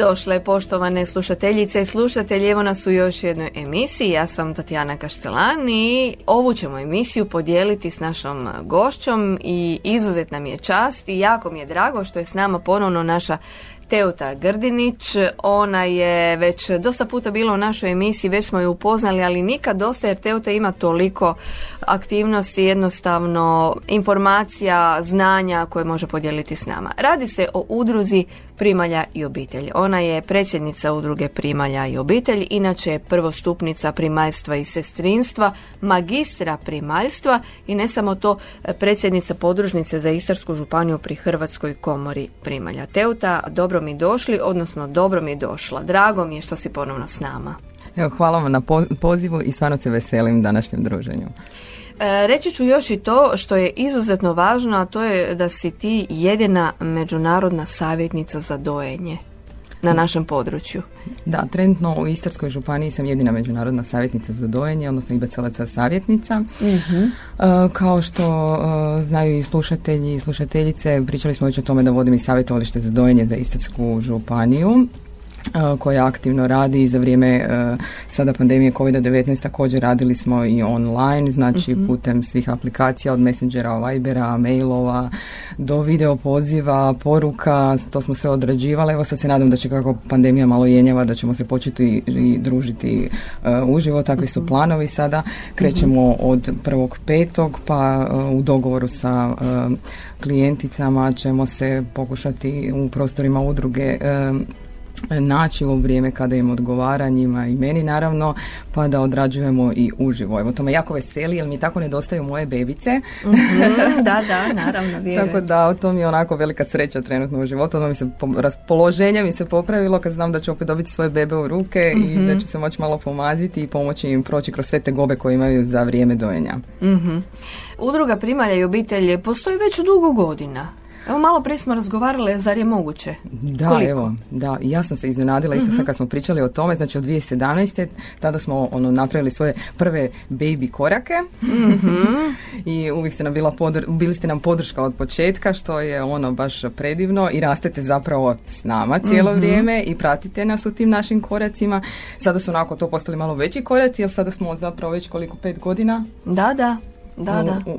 Došle, poštovane slušateljice i slušatelji, evo nas u još jednoj emisiji. Ja sam Tatjana Kaštelan i ovu ćemo emisiju podijeliti s našom gošćom i izuzetna mi je čast i jako mi je drago što je s nama ponovno naša Teuta Grdinić. Ona je već dosta puta bila u našoj emisiji, već smo ju upoznali, ali nikad dosta, jer Teuta ima toliko aktivnosti, jednostavno informacija, znanja koje može podijeliti s nama. Radi se o udruzi Primalja i obitelj. Ona je predsjednica udruge Primalja i obitelj, inače je prvostupnica primaljstva i sestrinstva, magistra primaljstva i ne samo to, predsjednica podružnice za Istarsku županiju pri Hrvatskoj komori primalja. Teuta, dobro mi došla. Drago mi je što si ponovno s nama. Evo, hvala vam na pozivu i stvarno se veselim današnjem druženju. Reći ću još i to što je izuzetno važno, a to je da si ti jedina međunarodna savjetnica za dojenje na našem području. Da, trenutno u Istarskoj županiji sam jedina međunarodna savjetnica za dojenje, odnosno IBCLC savjetnica. Uh-huh. Kao što znaju i slušatelji i slušateljice, pričali smo već o tome da vodim i savjetovalište za dojenje za Istarsku županiju, koja aktivno radi i za vrijeme sada pandemije COVID-19 također radili smo i online, znači uh-huh. putem svih aplikacija od Messengera, Vibera, mailova do video poziva, poruka, to smo sve odrađivali. Evo sad se nadam da će, kako pandemija malo jenjava, da ćemo se početi i družiti uživo, takvi uh-huh. su planovi sada. Krećemo uh-huh. od 1.5. pa u dogovoru sa klijenticama ćemo se pokušati u prostorima udruge naći u vrijeme kada im odgovara, njima i meni naravno, pa da odrađujemo i uživo. Evo, to me jako veseli, jer mi tako nedostaju moje bebice. Mm-hmm, da, naravno, vjerujem. Tako da, to mi je onako velika sreća trenutno u životu. Ono mi se, raspoloženje mi se popravilo kad znam da ću opet dobiti svoje bebe u ruke mm-hmm. i da ću se moći malo pomaziti i pomoći im proći kroz sve tegobe koje imaju za vrijeme dojenja. Mm-hmm. Udruga Primalja i obitelj postoji već dugo godina. Evo, malo prije smo razgovarale, zar je moguće? Da, koliko? Evo, da, ja sam se iznenadila isto sad kad smo pričali o tome, znači od 2017. tada smo napravili svoje prve baby korake mm-hmm. i uvijek ste nam bili ste nam podrška od početka, što je baš predivno, i rastete zapravo s nama cijelo mm-hmm. vrijeme i pratite nas u tim našim koracima. Sada su onako to postali malo veći koraci, jer sada smo zapravo već 5 godina? Da.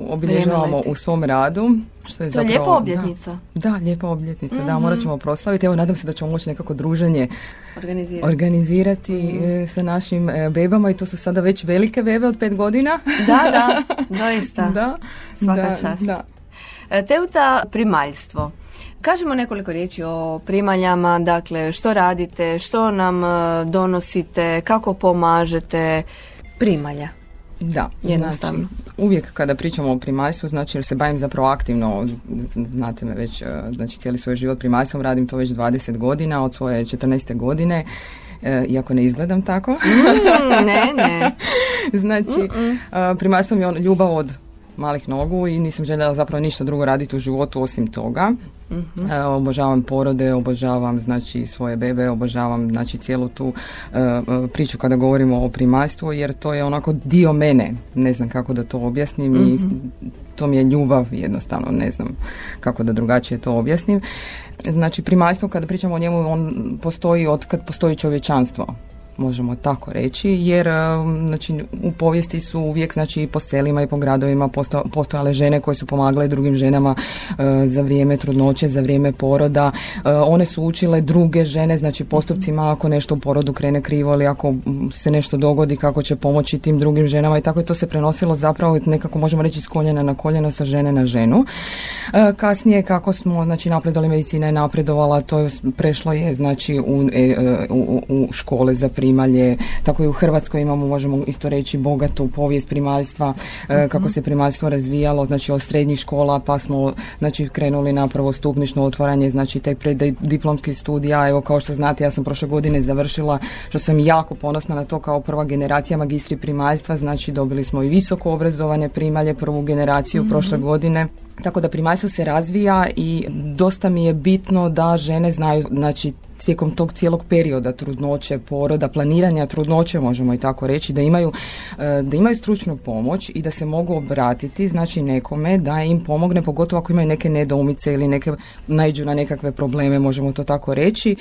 Obilježavamo u svom radu. Što je to zapravo, lijepa obljetnica. Da, lijepa obljetnica, mm-hmm. da, morat ćemo proslaviti. Evo, nadam se da ćemo moći nekako druženje organizirati mm-hmm. sa našim bebama, i to su sada već velike bebe od 5 godina. Da, doista. Da, svaka čast. Da. Teuta, primaljstvo. Kažemo nekoliko riječi o primaljama, dakle, što radite, što nam donosite, kako pomažete primalja. Da, jednostavno. Znači, uvijek kada pričamo o primaljstvu, znači jer se bavim zapravo aktivno, znate me već, znači cijeli svoj život primaljstvom, radim to već 20 godina, od svoje 14. godine, iako ne izgledam tako. Ne. Znači, primaljstvo mi je ljubav od malih nogu i nisam željela zapravo ništa drugo raditi u životu osim toga. Uh-huh. Obožavam porode, obožavam znači svoje bebe, obožavam znači cijelu tu priču kada govorimo o primaljstvu, jer to je onako dio mene, ne znam kako da to objasnim uh-huh. i to mi je ljubav, jednostavno ne znam kako da drugačije to objasnim. Znači, primaljstvo, kada pričamo o njemu, on postoji od kad postoji čovječanstvo, možemo tako reći, jer znači u povijesti su uvijek, znači, po selima i po gradovima postojale žene koje su pomagale drugim ženama za vrijeme trudnoće, za vrijeme poroda. One su učile druge žene, znači, postupcima, ako nešto u porodu krene krivo ili ako se nešto dogodi, kako će pomoći tim drugim ženama, i tako je to se prenosilo zapravo nekako, možemo reći, s koljena na koljeno, sa žene na ženu. Kasnije, kako smo, znači, napredovali, medicina je napredovala, to je prešlo je, znači, u škole za primalje, primalje, tako i u Hrvatskoj imamo, možemo isto reći, bogatu povijest primaljstva, kako se primaljstvo razvijalo, znači od srednjih škola pa smo, znači, krenuli na prvostupnično otvaranje, znači taj preddiplomski studija. Evo, kao što znate, ja sam prošle godine završila, što sam jako ponosna na to, kao prva generacija magistri primaljstva, znači dobili smo i visoko obrazovane primalje, prvu generaciju prošle godine. Tako da primaljstvo se razvija i dosta mi je bitno da žene znaju, znači, tijekom tog cijelog perioda trudnoće, poroda, planiranja trudnoće, možemo i tako reći, da imaju stručnu pomoć i da se mogu obratiti, znači, nekome da im pomogne, pogotovo ako imaju neke nedoumice ili neke, naiđu na nekakve probleme, možemo to tako reći,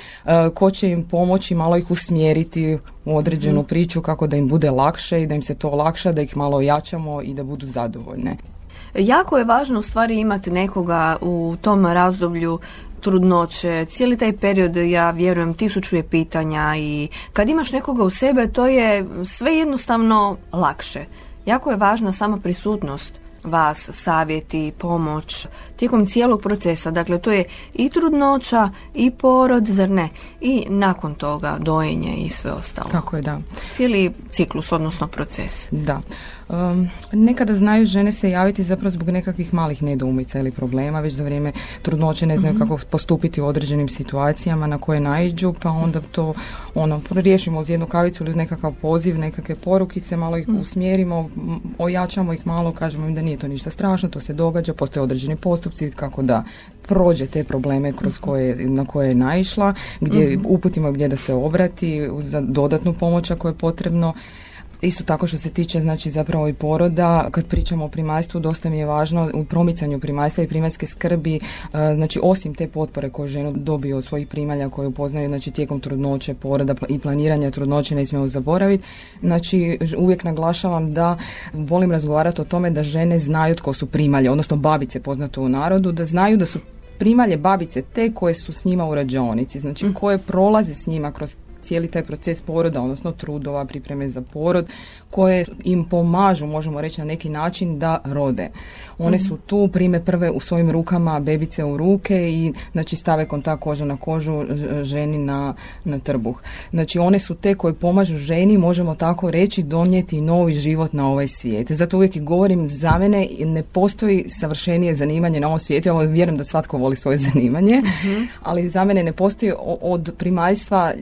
ko će im pomoći, malo ih usmjeriti u određenu priču kako da im bude lakše i da im se to olakša, da ih malo ojačamo i da budu zadovoljne. Jako je važno u stvari imati nekoga u tom razdoblju trudnoće, cijeli taj period, ja vjerujem, 1000 je pitanja i kad imaš nekoga u sebe, to je sve jednostavno lakše. Jako je važna sama prisutnost vas, savjeti, pomoć tijekom cijelog procesa. Dakle, to je i trudnoća i porod, zar ne? I nakon toga dojenje i sve ostalo. Tako je, da. Cijeli ciklus, odnosno proces. Da. Nekada znaju žene se javiti zapravo zbog nekakvih malih nedoumica ili problema, već za vrijeme trudnoće ne znaju kako postupiti u određenim situacijama na koje naiđu, pa onda to riješimo uz jednu kavicu ili uz nekakav poziv, nekakve porukice, malo ih usmjerimo, ojačamo ih malo, kažemo im da nije to ništa strašno, to se događa, postoje određeni postupci kako da prođe te probleme na koje je naišla, gdje uputimo gdje da se obrati za dodatnu pomoć ako je potrebno. Isto tako što se tiče, znači, zapravo i poroda, kad pričamo o primaljstvu, dosta mi je važno u promicanju primaljstva i primaljske skrbi, znači osim te potpore koju ženu dobiju od svojih primalja koju poznaju, znači tijekom trudnoće, poroda i planiranja trudnoće, ne smijemo zaboraviti. Znači, uvijek naglašavam da volim razgovarati o tome da žene znaju tko su primalje, odnosno babice poznato u narodu, da znaju da su primalje babice te koje su s njima u rađaonici, znači koje prolaze s njima kroz cijeli taj proces poroda, odnosno trudova, pripreme za porod, koje im pomažu, možemo reći, na neki način da rode. One su tu, prime prve u svojim rukama bebice u ruke i, znači, stave kontakt koža na kožu ženi na trbuh. Znači, one su te koje pomažu ženi, možemo tako reći, donijeti novi život na ovaj svijet. Zato uvijek i govorim, za mene ne postoji savršenije zanimanje na ovom svijetu. Ja vjerujem da svatko voli svoje zanimanje, ali za mene ne postoji od primaljstva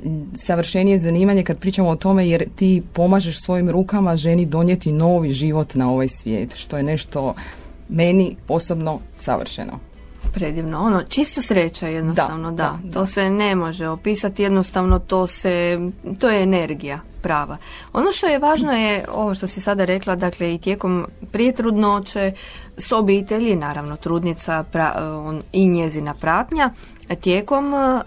savršenije zanimanje kad pričamo o tome, jer ti pomažeš svojim rukama ženi donijeti novi život na ovaj svijet, što je nešto meni osobno savršeno. Predivno, ono, čista sreća jednostavno, da. To se ne može opisati, jednostavno to je energija prava. Ono što je važno je ovo što si sada rekla, dakle i tijekom prije trudnoće, s obitelji, naravno trudnica i njezina pratnja, tijekom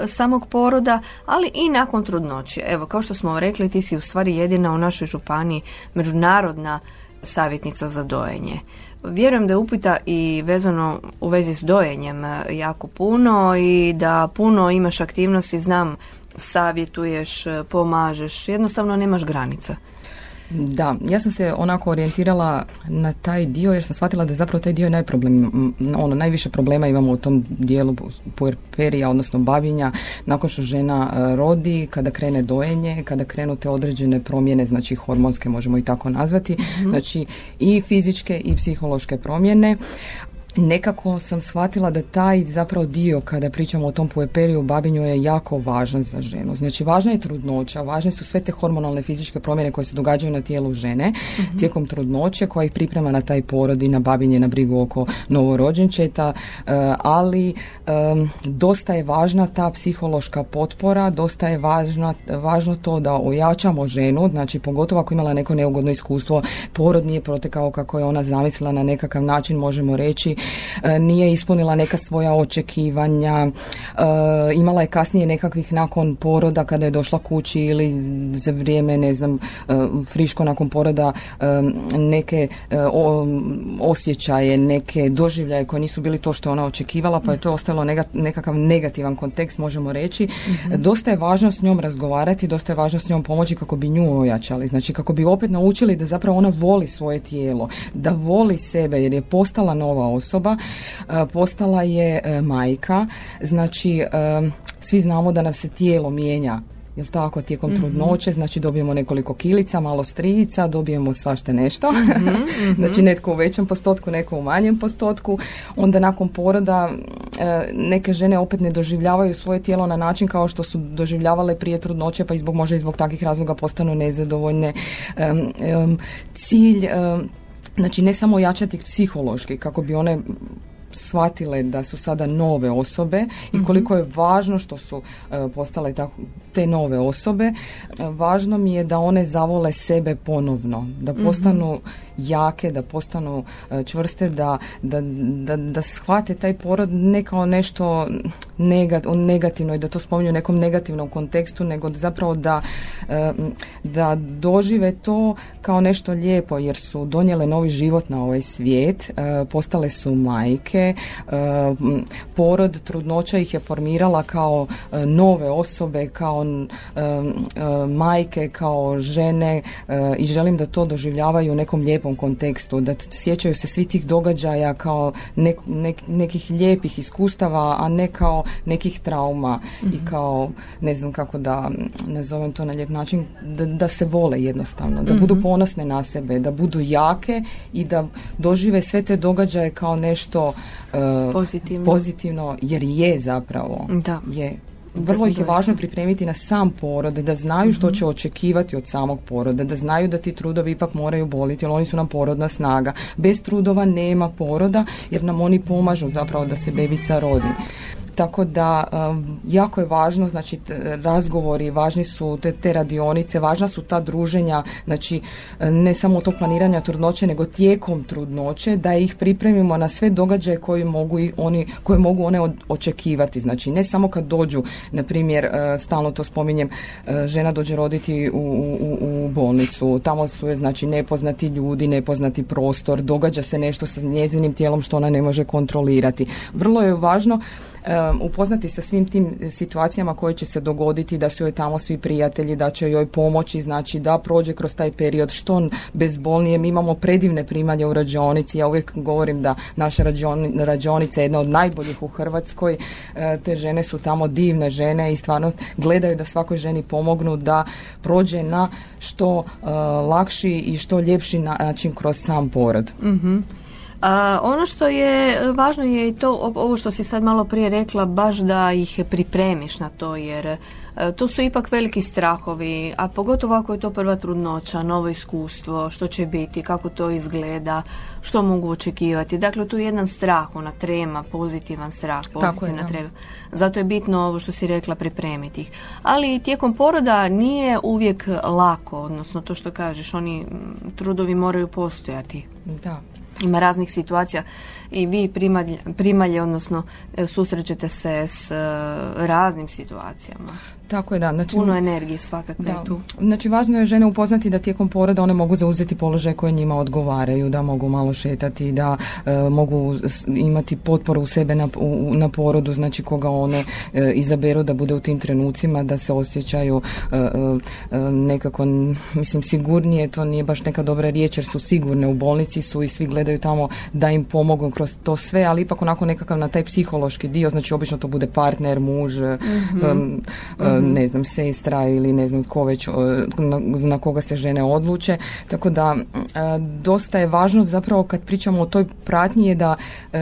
samog poroda, ali i nakon trudnoće. Evo, kao što smo rekli, ti si u stvari jedina u našoj županiji međunarodna savjetnica za dojenje. Vjerujem da je upita i vezano u vezi s dojenjem jako puno i da puno imaš aktivnosti, znam, savjetuješ, pomažeš, jednostavno nemaš granica. Da, ja sam se onako orijentirala na taj dio jer sam shvatila da zapravo taj dio je najviše problema imamo u tom dijelu puerperija, odnosno babinja, nakon što žena rodi, kada krene dojenje, kada krenu te određene promjene, znači hormonske možemo i tako nazvati, znači i fizičke i psihološke promjene. Nekako sam shvatila da taj zapravo dio kada pričamo o tom puerperiju, babinju, je jako važan za ženu. Znači, važna je trudnoća, važne su sve te hormonalne fizičke promjene koje se događaju na tijelu žene tijekom trudnoće, koja ih priprema na taj porod i na babinje, na brigu oko novorođenčeta, ali dosta je važna ta psihološka potpora, dosta je važno to da ojačamo ženu, znači pogotovo ako imala neko neugodno iskustvo, porod nije protekao kako je ona zamislila na nekakav način, možemo reći, nije ispunila neka svoja očekivanja, imala je kasnije nekakvih nakon poroda kada je došla kući ili za vrijeme, friško nakon poroda, neke osjećaje, neke doživljaje koje nisu bili to što ona očekivala, pa je to ostalo nekakav negativan kontekst, možemo reći. Dosta je važno s njom razgovarati, dosta je važno s njom pomoći kako bi nju ojačali, znači kako bi opet naučili da zapravo ona voli svoje tijelo, da voli sebe jer je postala nova osoba, postala je majka, znači svi znamo da nam se tijelo mijenja jel tako, tijekom trudnoće, znači dobijemo nekoliko kilica, malo strijica, dobijemo svašta nešto. Znači netko u većem postotku, netko u manjem postotku. Onda nakon poroda neke žene opet ne doživljavaju svoje tijelo na način kao što su doživljavale prije trudnoće, pa možda i zbog takvih razloga postanu nezadovoljne. Cilj, znači ne samo jačati psihološki kako bi one shvatile da su sada nove osobe i koliko je važno što su postale te nove osobe. Važno mi je da one zavole sebe ponovno, da postanu jake, da postanu čvrste, da shvate taj porod ne kao nešto negativno i da to spominju u nekom negativnom kontekstu, nego zapravo da dožive to kao nešto lijepo, jer su donijele novi život na ovaj svijet, postale su majke, porod, trudnoća ih je formirala kao nove osobe, kao majke, kao žene i želim da to doživljavaju u nekom lijepom kontekstu, da sjećaju se svi tih događaja kao nekih lijepih iskustava, a ne kao nekih trauma i kao, ne znam kako da nazovem to na lijep način, da se vole jednostavno, da budu ponosne na sebe, da budu jake i da dožive sve te događaje kao nešto pozitivno, jer je zapravo. Da. Je. Vrlo ih je važno pripremiti na sam porod, da znaju što će očekivati od samog poroda, da znaju da ti trudovi ipak moraju boliti, jer oni su nam porodna snaga. Bez trudova nema poroda, jer nam oni pomažu zapravo da se bebica rodi. Tako da jako je važno, znači razgovori, važni su te radionice, važna su ta druženja, znači ne samo to planiranja trudnoće, nego tijekom trudnoće, da ih pripremimo na sve događaje koje mogu one očekivati. Znači ne samo kad dođu, na primjer, stalno to spominjem, žena dođe roditi u bolnicu, tamo su je, znači, nepoznati ljudi, nepoznati prostor, događa se nešto sa njezinim tijelom što ona ne može kontrolirati. Vrlo je važno upoznati sa svim tim situacijama koje će se dogoditi, da su joj tamo svi prijatelji, da će joj pomoći, znači da prođe kroz taj period što bezbolnije. Mi imamo predivne primalje u rađaonici, ja uvijek govorim da naša rađaonica je jedna od najboljih u Hrvatskoj, te žene su tamo divne žene i stvarno gledaju da svakoj ženi pomognu da prođe na što lakši i što ljepši način kroz sam porod. Ono što je važno je i to, ovo što si sad malo prije rekla, baš da ih pripremiš na to, jer to su ipak veliki strahovi, a pogotovo ako je to prva trudnoća, novo iskustvo, što će biti, kako to izgleda, što mogu očekivati. Dakle, tu je jedan strah, ona trema, pozitivan strah, pozitivna trema. Zato je bitno ovo što si rekla, pripremiti ih. Ali tijekom poroda nije uvijek lako, odnosno to što kažeš, oni trudovi moraju postojati. Da. Ima raznih situacija i vi primalje, odnosno susrećete se s raznim situacijama. Tako je, da. Znači, puno energije svakako je tu. Znači, važno je žene upoznati da tijekom poroda one mogu zauzeti položaje koje njima odgovaraju, da mogu malo šetati, da mogu imati potporu u sebe na porodu, znači koga one izaberu da bude u tim trenucima, da se osjećaju nekako, mislim, sigurnije, to nije baš neka dobra riječ, jer su sigurne, u bolnici su i svi gledaju tamo da im pomogu kroz to sve, ali ipak onako nekakav na taj psihološki dio, znači obično to bude partner, muž, ne znam, sestra ili ne znam tko već, na koga se žene odluče, tako da dosta je važno zapravo kad pričamo o toj pratnji je da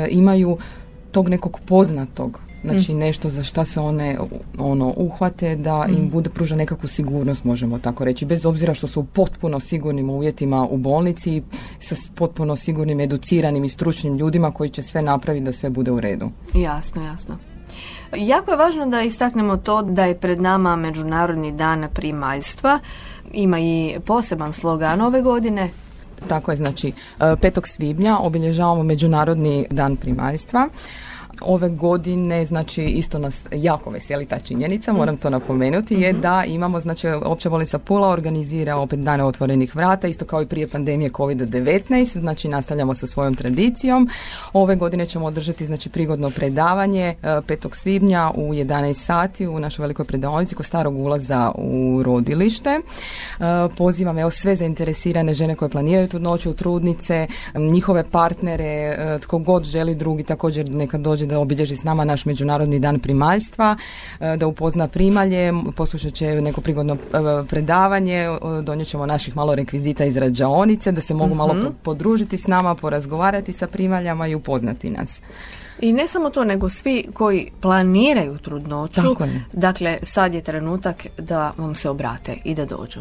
imaju tog nekog poznatog, znači nešto za šta se one uhvate, da im bude pruža nekakvu sigurnost, možemo tako reći, bez obzira što su u potpuno sigurnim uvjetima u bolnici sa potpuno sigurnim, educiranim i stručnim ljudima koji će sve napraviti da sve bude u redu. Jasno. Jako je važno da istaknemo to da je pred nama Međunarodni dan primaljstva. Ima i poseban slogan ove godine. Tako je, znači 5. svibnja obilježavamo Međunarodni dan primaljstva. Ove godine, znači, isto nas jako veseli ta činjenica, moram to napomenuti, je da imamo, znači, Opća bolnica Pula organizira opet dane otvorenih vrata, isto kao i prije pandemije COVID-19, znači nastavljamo sa svojom tradicijom. Ove godine ćemo održati, znači, prigodno predavanje 5. svibnja u 11 sati u našoj velikoj predavnici kod starog ulaza u rodilište. Pozivam, evo, sve zainteresirane žene koje planiraju trudnoću, trudnice, njihove partnere, tko god želi drugi, također neka dođe da obilježi s nama naš Međunarodni dan primaljstva, da upozna primalje, poslušat će neko prigodno predavanje, donijet ćemo naših malo rekvizita iz rađaonice, da se mogu malo podružiti s nama, porazgovarati sa primaljama i upoznati nas. I ne samo to, nego svi koji planiraju trudnoću, dakle sad je trenutak da vam se obrate i da dođu.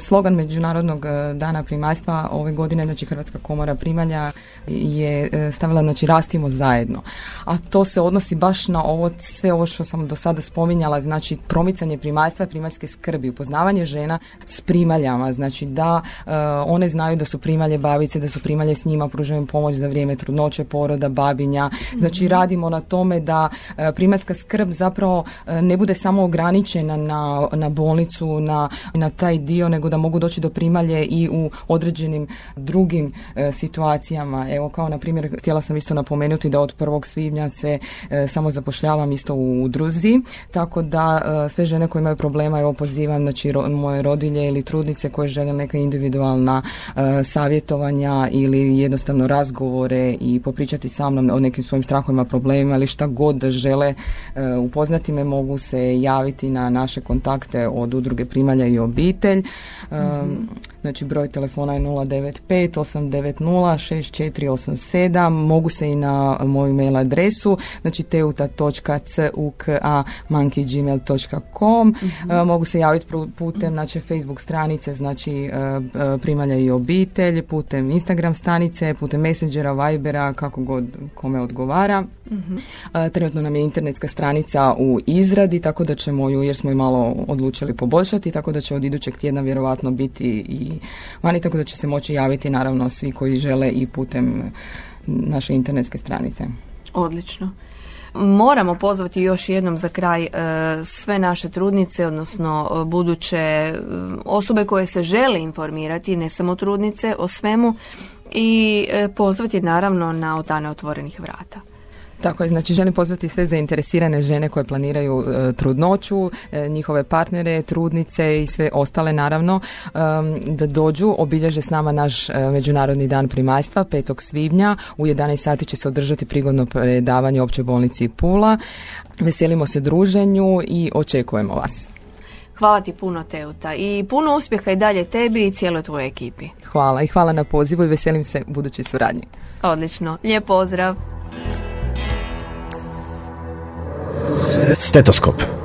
Slogan Međunarodnog dana primaljstva ove godine, znači Hrvatska komora primalja je stavila, znači rastimo zajedno. A to se odnosi baš na ovo, sve ovo što sam do sada spominjala, znači promicanje primaljstva i primaljske skrbi, upoznavanje žena s primaljama, znači da one znaju da su primalje babice, da su primalje s njima, pružaju im pomoć za vrijeme trudnoće, poroda, babinja. Znači radimo na tome da primaljska skrb zapravo ne bude samo ograničena na bolnicu, na taj dio, nego da mogu doći do primalje i u određenim drugim situacijama. Evo, kao na primjer, htjela sam isto napomenuti da od 1. svibnja se samozapošljavam isto u udruzi, tako da sve žene koje imaju problema, evo, pozivam, znači moje rodilje ili trudnice koje žele neka individualna savjetovanja ili jednostavno razgovore i popričati sa mnom o nekim svojim strahovima, problemima ili šta god da žele upoznati me, mogu se javiti na naše kontakte od udruge primalja i obitelj. Znači broj telefona je 095-890-6487, mogu se i na moju mail adresu, znači teuta.cuka@gmail.com. Mogu se javiti putem, znači, Facebook stranice, znači primalja i obitelj, putem Instagram stranice, putem Messengera, Vibera, kako god kome odgovara. Trenutno nam je internetska stranica u izradi, tako da ćemo ju, jer smo ju malo odlučili poboljšati, tako da će od idućeg tjedna vjerovatno biti i vani, tako da će se moći javiti naravno svi koji žele i putem naše internetske stranice. Odlično. Moramo pozvati još jednom za kraj sve naše trudnice, odnosno buduće osobe koje se žele informirati, ne samo trudnice, o svemu, i pozvati naravno na dane otvorenih vrata. Tako je, znači želim pozvati sve zainteresirane žene koje planiraju trudnoću, njihove partnere, trudnice i sve ostale naravno, da dođu, obilježe s nama naš Međunarodni dan primaljstva 5. svibnja. U 11 sati će se održati prigodno predavanje u Općoj bolnici Pula. Veselimo se druženju i očekujemo vas. Hvala ti puno, Teuta, i puno uspjeha i dalje tebi i cijeloj tvojoj ekipi. Hvala i hvala na pozivu i veselim se budućoj suradnji. Odlično, lijep pozdrav. Stetoskop.